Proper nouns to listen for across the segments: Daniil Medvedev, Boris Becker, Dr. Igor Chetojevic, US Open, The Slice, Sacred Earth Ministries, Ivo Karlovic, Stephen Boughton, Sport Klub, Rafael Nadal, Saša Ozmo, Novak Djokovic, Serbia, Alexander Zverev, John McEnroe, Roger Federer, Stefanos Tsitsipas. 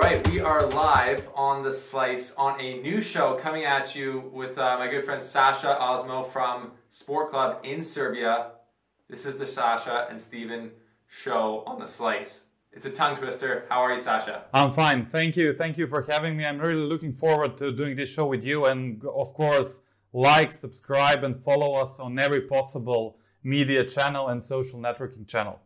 right, we are live on The Slice on a new show coming at you with my good friend Saša Ozmo from Sport Klub in Serbia. This is the Saša and Steven show on The Slice. It's a tongue twister. How are you, Saša? I'm fine. Thank you. Thank you for having me. I'm really looking forward to doing this show with you. And of course, like, subscribe, and follow us on every possible media channel and social networking channel.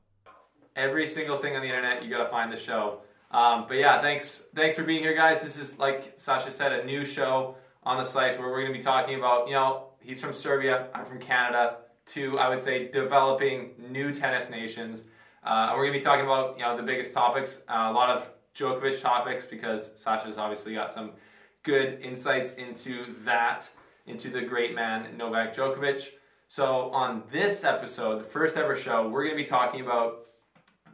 Every single thing on the internet, you got to find the show. But yeah, thanks for being here, guys. This is, like Saša said, a new show on The Slice where we're going to be talking about, you know, he's from Serbia, I'm from Canada, two, I would say, developing new tennis nations. We're going to be talking about, you know, the biggest topics, a lot of Djokovic topics, because Saša's obviously got some good insights into that, into the great man Novak Djokovic. So on this episode, the first ever show, we're going to be talking about,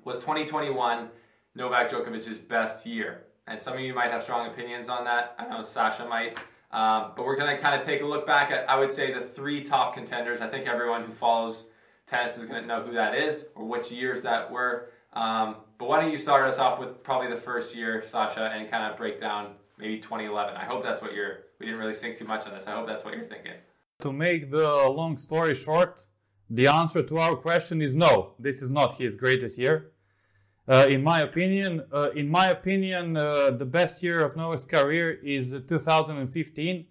was 2021 Novak Djokovic's best year? And some of you might have strong opinions on that. I know Saša might. But we're going to kind of take a look back at, I would say, the three top contenders. I think everyone who follows tennis is going to know who that is or which years that were. But why don't you start us off with probably the first year, Saša, and kind of break down maybe 2011. I hope that's what you're... We didn't really think too much on this. I hope that's what you're thinking. To make the long story short, the answer to our question is no. This is not his greatest year. In my opinion, the best year of Novak's career is 2015.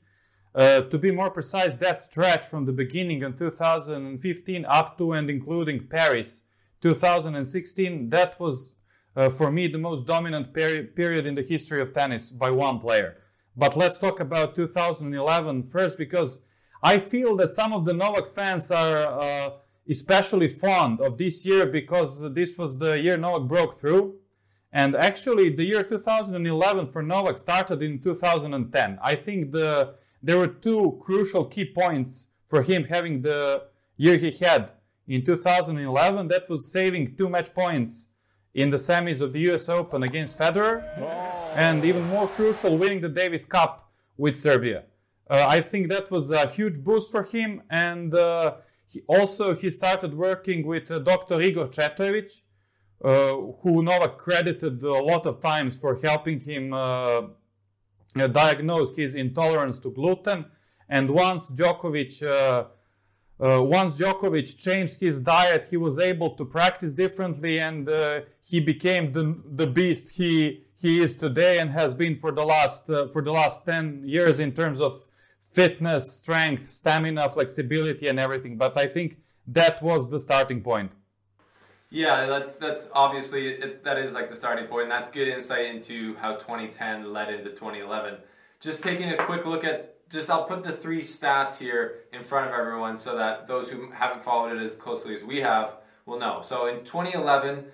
To be more precise, that stretch from the beginning of 2015 up to and including Paris 2016, that was for me the most dominant period in the history of tennis by one player. But let's talk about 2011 first, because I feel that some of the Novak fans are especially fond of this year because this was the year Novak broke through. And actually the year 2011 for Novak started in 2010. I think there were two crucial key points for him having the year he had in 2011. That was saving two match points in the semis of the US Open against Federer, and even more crucial, winning the Davis Cup with Serbia. I think that was a huge boost for him, and he started working with Dr. Igor Chetojevic, who Novak credited a lot of times for helping him diagnose his intolerance to gluten. And once Djokovic changed his diet, he was able to practice differently, and he became the beast he is today and has been for the last 10 years in terms of fitness, strength, stamina, flexibility, and everything. But I think that was the starting point. Yeah, that's obviously, that is like the starting point. And that's good insight into how 2010 led into 2011. Just taking a quick look at, I'll put the three stats here in front of everyone so that those who haven't followed it as closely as we have will know. So in 2011,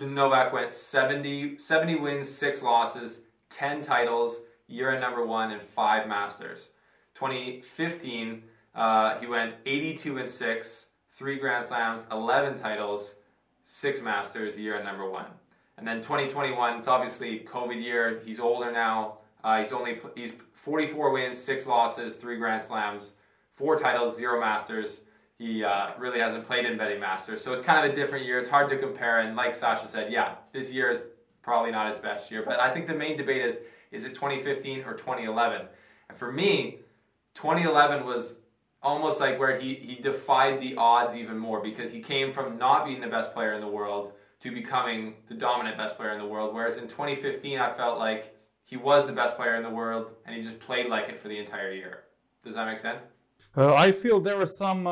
Novak went 70 wins, 6 losses, 10 titles, year at number 1, and 5 Masters. 2015, he went 82-6, 3 Grand Slams, 11 titles, 6 Masters, year at number 1. And then 2021, it's obviously COVID year. He's older now. He's 44 wins, 6 losses, 3 Grand Slams, 4 titles, 0 Masters. He really hasn't played in many Masters, so it's kind of a different year. It's hard to compare, and like Saša said, yeah, this year is probably not his best year. But I think the main debate is it 2015 or 2011? And for me, 2011 was almost like where he defied the odds even more, because he came from not being the best player in the world to becoming the dominant best player in the world, whereas in 2015 I felt like he was the best player in the world and he just played like it for the entire year. Does that make sense? I feel there were some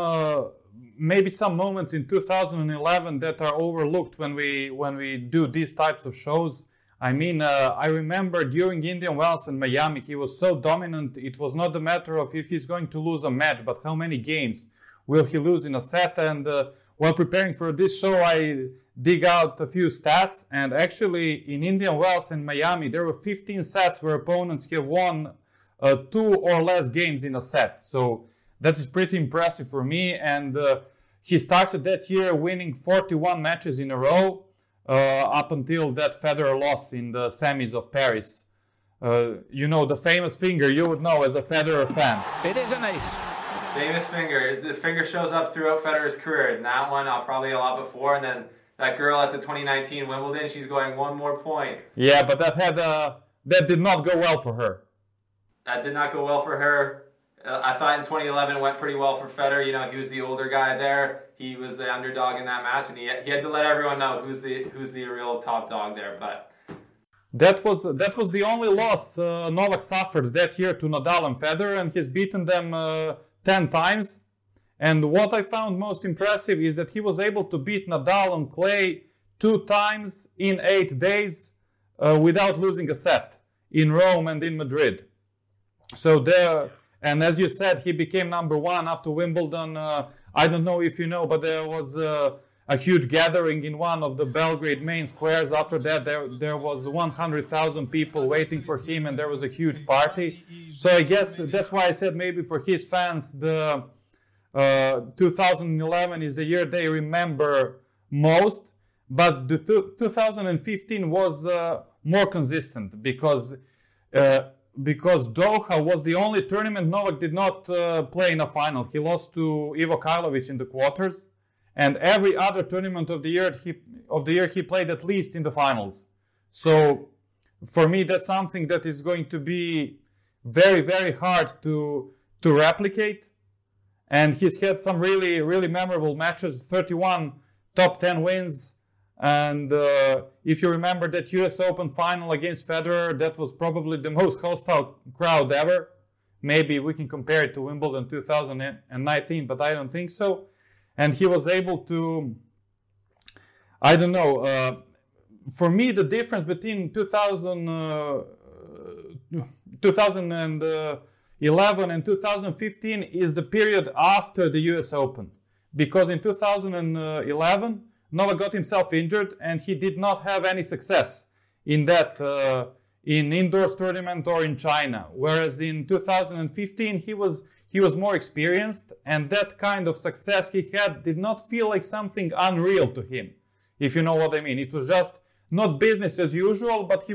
maybe some moments in 2011 that are overlooked when we do these types of shows. I mean, I remember during Indian Wells and Miami, he was so dominant. It was not a matter of if he's going to lose a match, but how many games will he lose in a set. And while preparing for this show, I dig out a few stats. And actually, in Indian Wells and Miami, there were 15 sets where opponents have won 2 or less games in a set. So that is pretty impressive for me. And he started that year winning 41 matches in a row. Up until that Federer loss in the semis of Paris. You know, the famous finger, you would know as a Federer fan. It is an ace. Famous finger. The finger shows up throughout Federer's career. And that one, probably a lot before. And then that girl at the 2019 Wimbledon, she's going one more point. Yeah, but that had that did not go well for her. That did not go well for her. I thought in 2011 it went pretty well for Federer. You know, he was the older guy there. He was the underdog in that match, and he had to let everyone know who's the real top dog there. But that was the only loss Novak suffered that year to Nadal and Federer, and he's beaten them 10 times. And what I found most impressive is that he was able to beat Nadal on clay 2 times in 8 days without losing a set in Rome and in Madrid. So there, and as you said, he became number one after Wimbledon. I don't know if you know, but there was a huge gathering in one of the Belgrade main squares. After that, there was 100,000 people waiting for him, and there was a huge party. So I guess that's why I said maybe for his fans, the 2011 is the year they remember most. But the 2015 was more consistent because Doha was the only tournament Novak did not play in a final. He lost to Ivo Karlovic in the quarters, and every other tournament of the year he played at least in the finals. So for me, that's something that is going to be very, very hard to replicate. And he's had some really, really memorable matches, 31 top 10 wins. And if you remember that US Open final against Federer, that was probably the most hostile crowd ever. Maybe we can compare it to Wimbledon 2019, but I don't think so. And he was able to, I don't know. For me, the difference between 2011 and 2015 is the period after the US Open. Because in 2011, Novak got himself injured and he did not have any success in that in indoors tournament or in China. Whereas in 2015 he was more experienced, and that kind of success he had did not feel like something unreal to him, if you know what I mean. It was just not business as usual, but he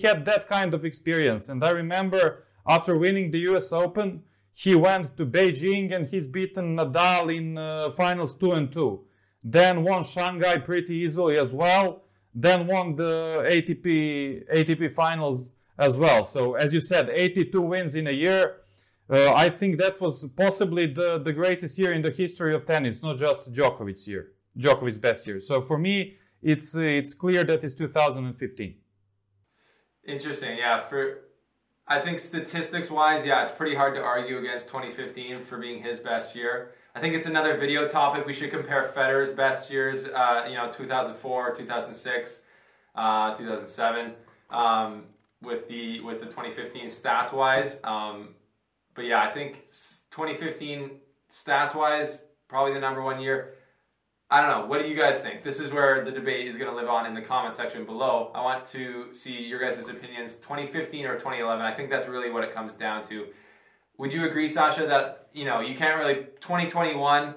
had that kind of experience. And I remember after winning the US Open, he went to Beijing and he's beaten Nadal in finals 2 and 2. Then won Shanghai pretty easily as well. Then won the ATP finals as well. So as you said, 82 wins in a year. I think that was possibly the greatest year in the history of tennis, not just Djokovic's best year. So for me, it's clear that it's 2015. Interesting, yeah. I think statistics-wise, yeah, it's pretty hard to argue against 2015 for being his best year. I think it's another video topic. We should compare Federer's best years, 2004, 2006, 2007, with the 2015 stats-wise. But yeah, I think 2015 stats-wise, probably the number one year. I don't know. What do you guys think? This is where the debate is going to live on in the comment section below. I want to see your guys' opinions, 2015 or 2011. I think that's really what it comes down to. Would you agree, Saša, that, you can't really, 2021,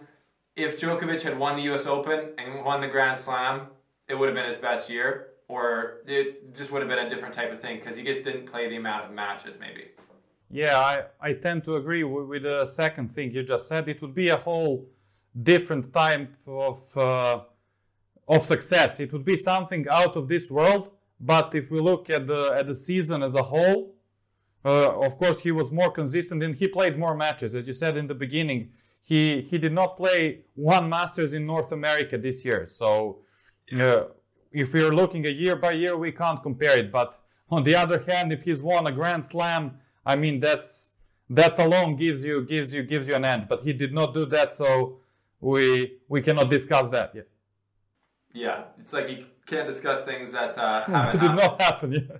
if Djokovic had won the US Open and won the Grand Slam, it would have been his best year, or it just would have been a different type of thing because he just didn't play the amount of matches maybe? Yeah, I tend to agree with the second thing you just said. It would be a whole different type of success. It would be something out of this world. But if we look at the season as a whole, of course, he was more consistent and he played more matches. As you said in the beginning, he did not play one Masters in North America this year. So if we are looking at year by year, we can't compare it. But on the other hand, if he's won a Grand Slam, I mean, that alone gives you an edge. But he did not do that, so we cannot discuss that yet. Yeah, it's like you can't discuss things that haven't happened. Did not happen, yeah.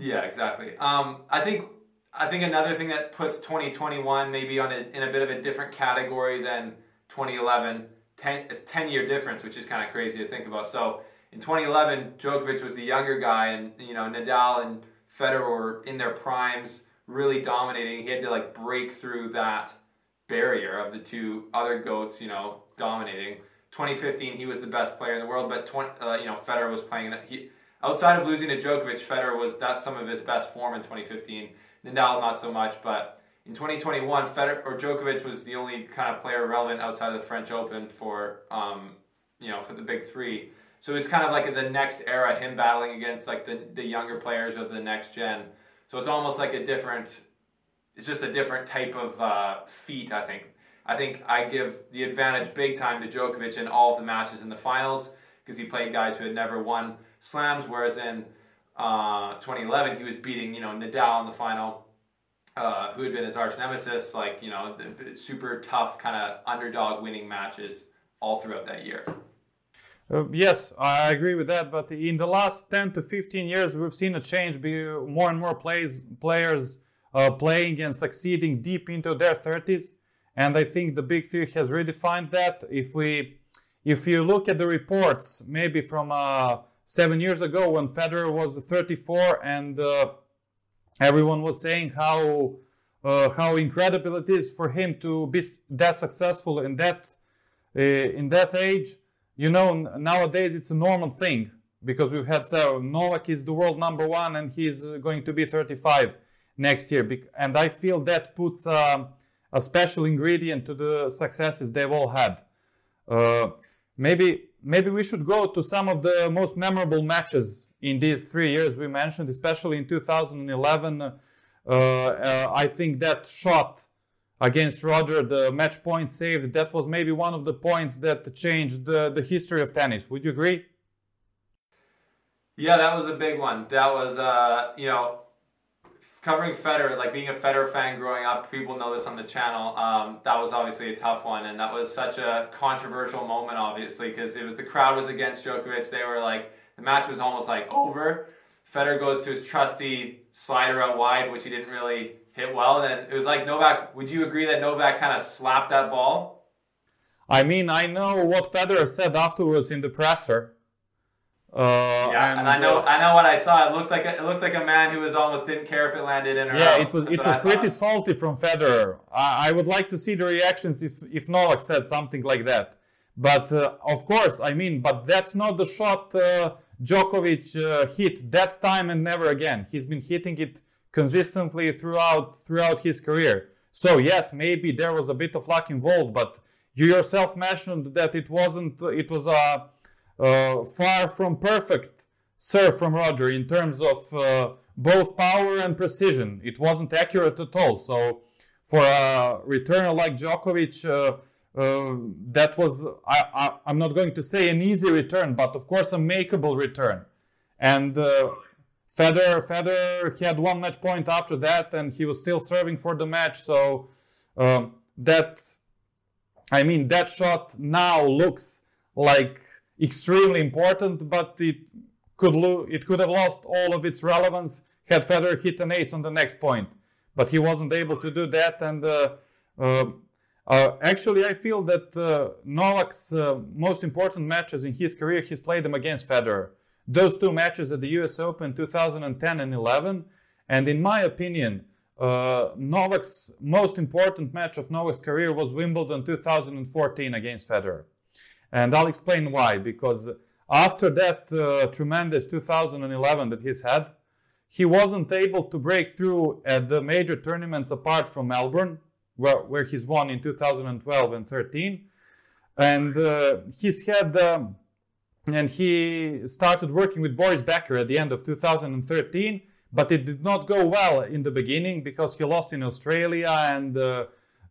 Yeah, exactly. I think another thing that puts 2021 maybe in a bit of a different category than 2011, it's 10-year difference, which is kind of crazy to think about. So in 2011, Djokovic was the younger guy, and Nadal and Federer were in their primes, really dominating. He had to break through that barrier of the two other goats, dominating. 2015, he was the best player in the world, but Federer was playing. Outside of losing to Djokovic, Federer that's some of his best form in 2015. Nadal, not so much, but in 2021, Djokovic was the only kind of player relevant outside of the French Open for the big three. So it's kind of like the next era, him battling against like the younger players of the next gen. So it's almost like a different, it's just a different type of feat, I think. I think I give the advantage big time to Djokovic in all of the matches in the finals because he played guys who had never won slams, whereas in 2011 he was beating, you know, Nadal in the final, who had been his arch nemesis, like, you know, the super tough kind of underdog winning matches all throughout that year. Yes, I agree with that, but in the last 10 to 15 years we've seen a change, more and more players playing and succeeding deep into their 30s. And I think the Big Three has redefined that. If you look at the reports, maybe from 7 years ago when Federer was 34, and everyone was saying how incredible it is for him to be that successful in that age. You know, nowadays it's a normal thing because we've had Novak is the world number one, and he's going to be 35 next year. And I feel that puts a special ingredient to the successes they've all had. Maybe we should go to some of the most memorable matches in these 3 years we mentioned, especially in 2011. I think that shot against Roger, the match point saved, that was maybe one of the points that changed the history of tennis. Would you agree? Yeah, that was a big one. That was, covering Federer, like being a Federer fan growing up, people know this on the channel, that was obviously a tough one, and that was such a controversial moment, obviously, because it was the crowd was against Djokovic. They were like, the match was almost like over. Federer goes to his trusty slider out wide, which he didn't really hit well, and then it was like Novak, would you agree that Novak kind of slapped that ball? I mean, I know what Federer said afterwards in the presser. I know what I saw. It looked like a man who was almost didn't care if it landed in or out. It was pretty salty from Federer. I would like to see the reactions if Novak said something like that. But of course, I mean, but that's not the shot Djokovic hit that time and never again. He's been hitting it consistently throughout his career. So yes, maybe there was a bit of luck involved, but you yourself mentioned that it wasn't. It was a far from perfect serve from Roger in terms of both power and precision. It wasn't accurate at all. So for a returner like Djokovic, that was, I'm not going to say an easy return, but of course a makeable return. And Federer had one match point after that, and he was still serving for the match. So that shot now looks like extremely important, but it could have lost all of its relevance had Federer hit an ace on the next point. But he wasn't able to do that, and actually I feel that Novak's most important matches in his career, he's played them against Federer. Those two matches at the US Open 2010 and 11, and in my opinion, Novak's most important match of Novak's career was Wimbledon 2014 against Federer. And I'll explain why, because after that tremendous 2011 that he's had, he wasn't able to break through at the major tournaments apart from Melbourne, where he's won in 2012 and 13. And he started working with Boris Becker at the end of 2013, but it did not go well in the beginning because he lost in Australia, and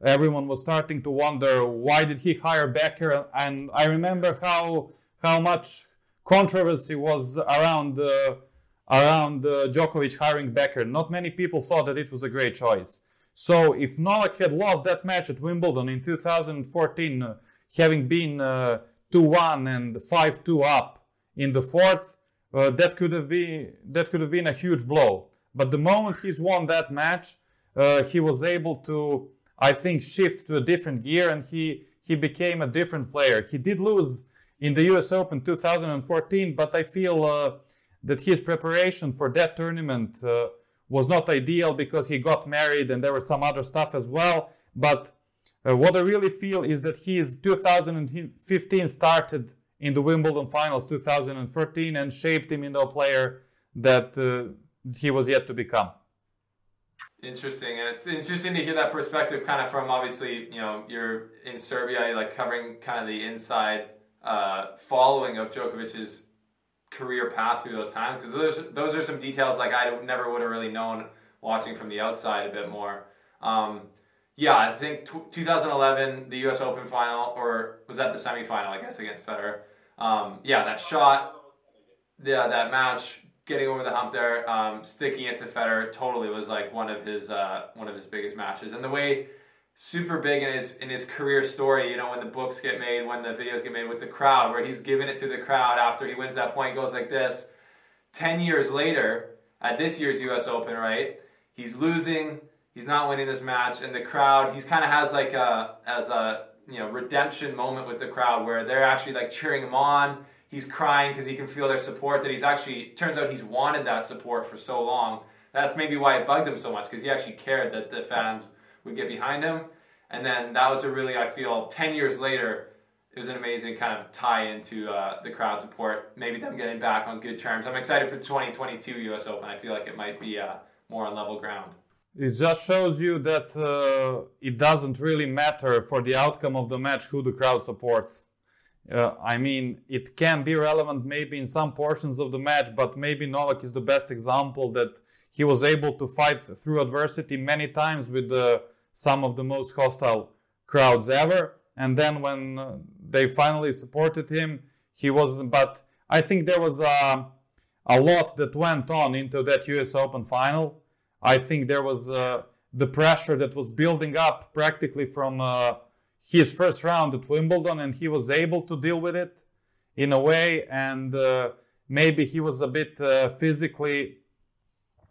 everyone was starting to wonder why did he hire Becker, and I remember how much controversy was around Djokovic hiring Becker. Not many people thought that it was a great choice. So if Novak had lost that match at Wimbledon in 2014, having been 2-1 and 5-2 up in the fourth, that could have been a huge blow. But the moment he's won that match, he was able to, I think, shift to a different gear, and he became a different player. He did lose in the US Open 2014, but I feel that his preparation for that tournament was not ideal because he got married and there was some other stuff as well. But what I really feel is that his 2015 started in the Wimbledon finals 2013 and shaped him into a player that he was yet to become. Interesting, and it's interesting to hear that perspective kind of from, obviously, you know, you're in Serbia, you're like covering kind of the inside following of Djokovic's career path through those times, because those are some details like I never would have really known watching from the outside a bit more. Yeah, I think 2011, the US Open final, or was that the semifinal, I guess, against Federer? Yeah, that shot, yeah, that match, getting over the hump there, sticking it to Federer, totally was like one of his biggest matches. And the way, super big in his career story, you know, when the books get made, when the videos get made, with the crowd, where he's giving it to the crowd after he wins that point, goes like this. 10 years later, at this year's US Open, right, he's losing, he's not winning this match, and the crowd, he's kind of has like a you know, redemption moment with the crowd where they're actually like cheering him on. He's crying because he can feel their support that he's actually, turns out he's wanted that support for so long. That's maybe why it bugged him so much, because he actually cared that the fans would get behind him. And then that was a really, I feel, 10 years later, it was an amazing kind of tie into the crowd support, maybe them getting back on good terms. I'm excited for 2022 US Open. I feel like it might be more on level ground. It just shows you that it doesn't really matter for the outcome of the match who the crowd supports. I mean, it can be relevant maybe in some portions of the match, but maybe Novak is the best example that he was able to fight through adversity many times with some of the most hostile crowds ever. And then when they finally supported him, he was... But I think there was a lot that went on into that US Open final. I think there was the pressure that was building up practically from... his first round at Wimbledon, and he was able to deal with it in a way, and maybe he was a bit physically,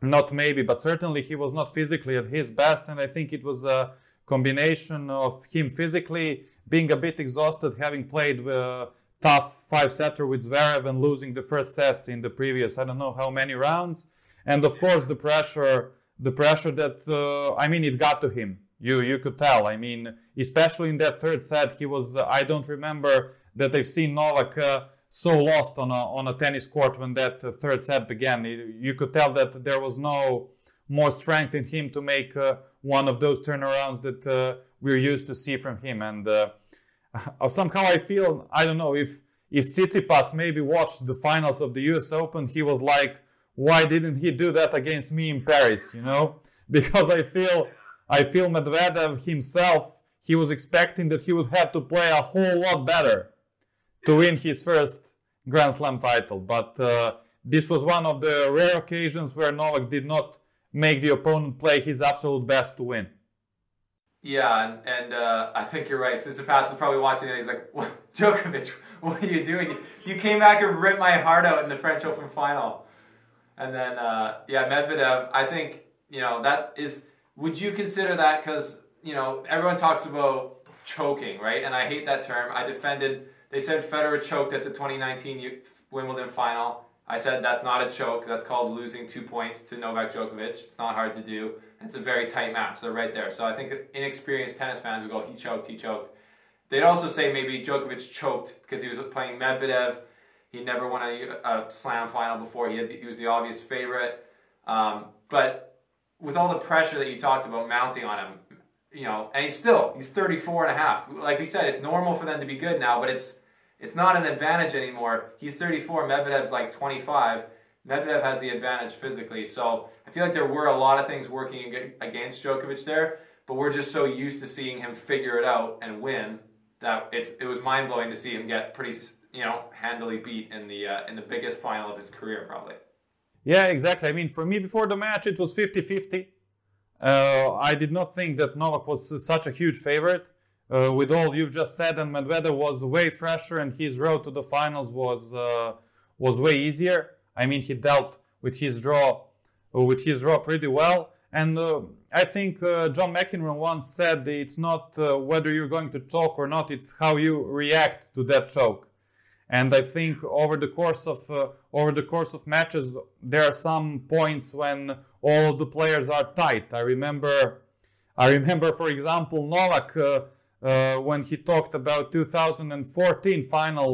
not maybe, but certainly he was not physically at his best, and I think it was a combination of him physically being a bit exhausted, having played tough five-setter with Zverev and losing the first sets in the previous, I don't know how many rounds, and of course the pressure that, I mean, it got to him. You could tell. I mean, especially in that third set, he was, I don't remember that I've seen Novak so lost on a tennis court when that third set began. You could tell that there was no more strength in him to make one of those turnarounds that we're used to see from him. And somehow I feel, I don't know, if Tsitsipas maybe watched the finals of the US Open, he was like, why didn't he do that against me in Paris, you know? Because I feel Medvedev himself, he was expecting that he would have to play a whole lot better to win his first Grand Slam title. But this was one of the rare occasions where Novak did not make the opponent play his absolute best to win. Yeah, and I think you're right. Tsitsipas was probably watching it and he's like, what, Djokovic, what are you doing? You came back and ripped my heart out in the French Open final. And then, Medvedev, I think, you know, that is... Would you consider that, because, you know, everyone talks about choking, right? And I hate that term. They said Federer choked at the 2019 Wimbledon final. I said that's not a choke. That's called losing 2 points to Novak Djokovic. It's not hard to do. And it's a very tight match. They're right there. So I think inexperienced tennis fans would go, he choked. They'd also say maybe Djokovic choked because he was playing Medvedev. He never won a slam final before. He was the obvious favorite. But... with all the pressure that you talked about mounting on him, you know, and he's 34 and a half. Like we said, it's normal for them to be good now, but it's not an advantage anymore. He's 34, Medvedev's like 25. Medvedev has the advantage physically. So I feel like there were a lot of things working against Djokovic there, but we're just so used to seeing him figure it out and win that it was mind-blowing to see him get pretty, you know, handily beat in the biggest final of his career, probably. Yeah, exactly. I mean, for me, before the match, it was 50-50. I did not think that Novak was such a huge favorite. With all you've just said, and Medvedev was way fresher, and his road to the finals was way easier. I mean, he dealt with his draw pretty well. And I think John McEnroe once said it's not whether you're going to choke or not, it's how you react to that choke. And I think over the course of matches, there are some points when all the players are tight. I remember, for example, Novak when he talked about 2014 final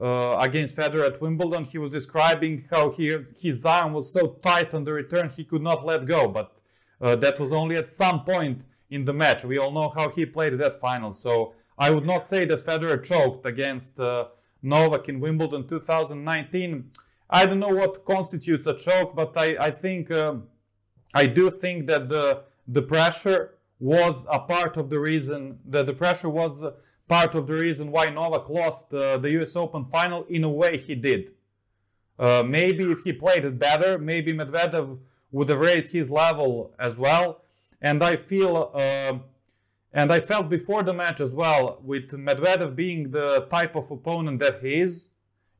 against Federer at Wimbledon. He was describing how his arm was so tight on the return he could not let go. But that was only at some point in the match. We all know how he played that final. So I would not say that Federer choked against Novak in Wimbledon 2019. I don't know what constitutes a choke, but I do think that the pressure was a part of the reason that the pressure was part of the reason why Novak lost the US Open final in a way he did. Maybe if he played it better, maybe Medvedev would have raised his level as well. And I felt before the match as well, with Medvedev being the type of opponent that he is,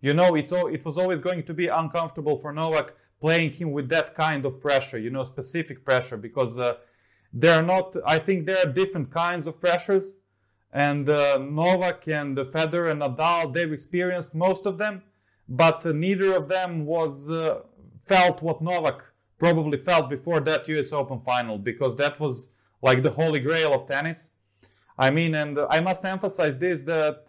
you know, it was always going to be uncomfortable for Novak playing him with that kind of pressure, you know, specific pressure, because there are different kinds of pressures, and Novak and Federer and Nadal, they've experienced most of them, but neither of them was felt what Novak probably felt before that US Open final, because that was like the holy grail of tennis. I mean, and I must emphasize this, that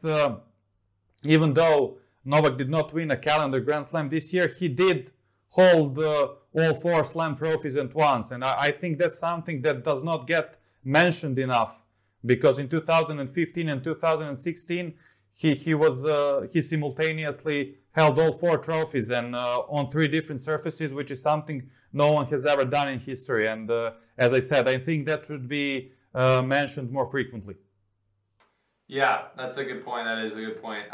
even though Novak did not win a calendar Grand Slam this year, he did hold all four Slam trophies at once. And I think that's something that does not get mentioned enough, because in 2015 and 2016, he simultaneously held all four trophies and on three different surfaces, which is something no one has ever done in history. And as I said, I think that should be mentioned more frequently. Yeah, that's a good point. That is a good point.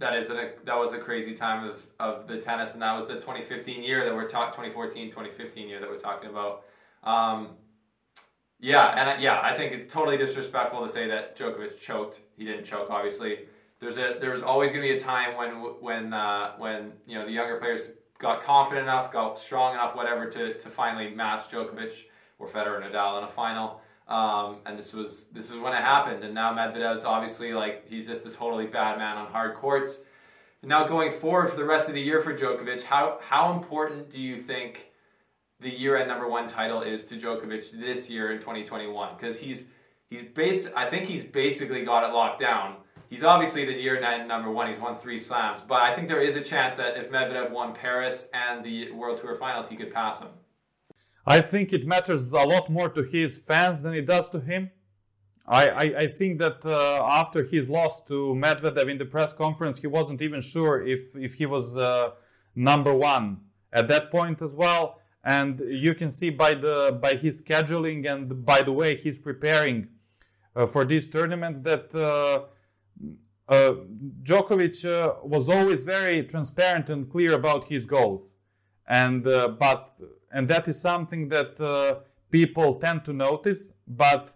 That was a crazy time of the tennis, and that was the 2015 year that we're talking, 2014-2015 year that we're talking about. I think it's totally disrespectful to say that Djokovic choked. He didn't choke, obviously. There was always going to be a time when you know the younger players got confident enough, got strong enough, whatever, to finally match Djokovic or Federer and Nadal in a final. And this is when it happened. And now Medvedev's obviously like he's just a totally bad man on hard courts. And now going forward for the rest of the year for Djokovic, how important do you think the year-end #1 title is to Djokovic this year in 2021? Because I think he's basically got it locked down. He's obviously the year-end #1. He's won 3 slams, but I think there is a chance that if Medvedev won Paris and the World Tour Finals, he could pass him. I think it matters a lot more to his fans than it does to him. I think that after his loss to Medvedev in the press conference, he wasn't even sure if he was #1 at that point as well. And you can see by his scheduling and by the way he's preparing for these tournaments that Djokovic was always very transparent and clear about his goals. And that is something that people tend to notice, but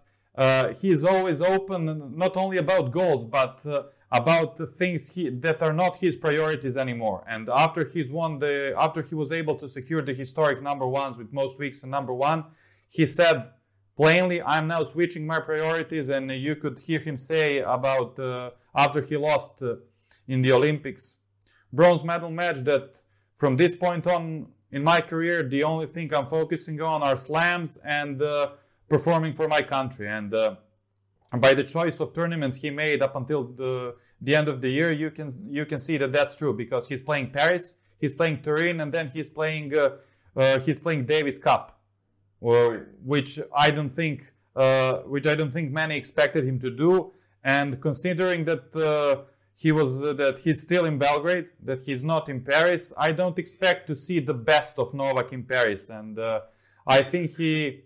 he is always open not only about goals, but about the things that are not his priorities anymore. And after he was able to secure the historic #1s with most weeks in #1, he said plainly, "I'm now switching my priorities." And you could hear him say about after he lost in the Olympics bronze medal match that from this point on in my career, the only thing I'm focusing on are slams and performing for my country. And by the choice of tournaments he made up until the end of the year, you can see that that's true, because he's playing Paris, he's playing Turin, and then he's playing Davis Cup, which I don't think many expected him to do. And considering that that he's still in Belgrade, that he's not in Paris, I don't expect to see the best of Novak in Paris. And I think he.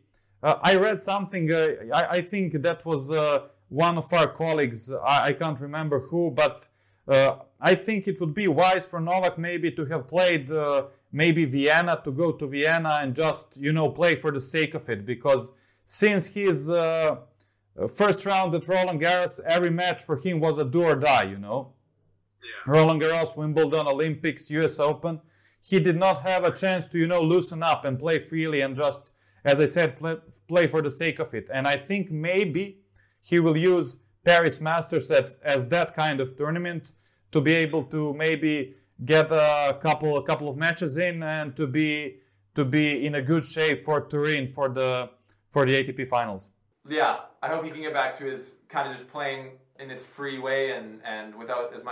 I read something, I think that was one of our colleagues, I can't remember who, but I think it would be wise for Novak maybe to have played Vienna, to go to Vienna and just, you know, play for the sake of it. Because since his first round at Roland Garros, every match for him was a do or die, you know. Yeah. Roland Garros, Wimbledon, Olympics, US Open. He did not have a chance to, you know, loosen up and play freely and just, as I said, play for the sake of it. And I think maybe he will use Paris Masters as that kind of tournament to be able to maybe get a couple of matches in and to be in a good shape for Turin for the ATP Finals. Yeah, I hope he can get back to his kind of just playing in his free way and without as much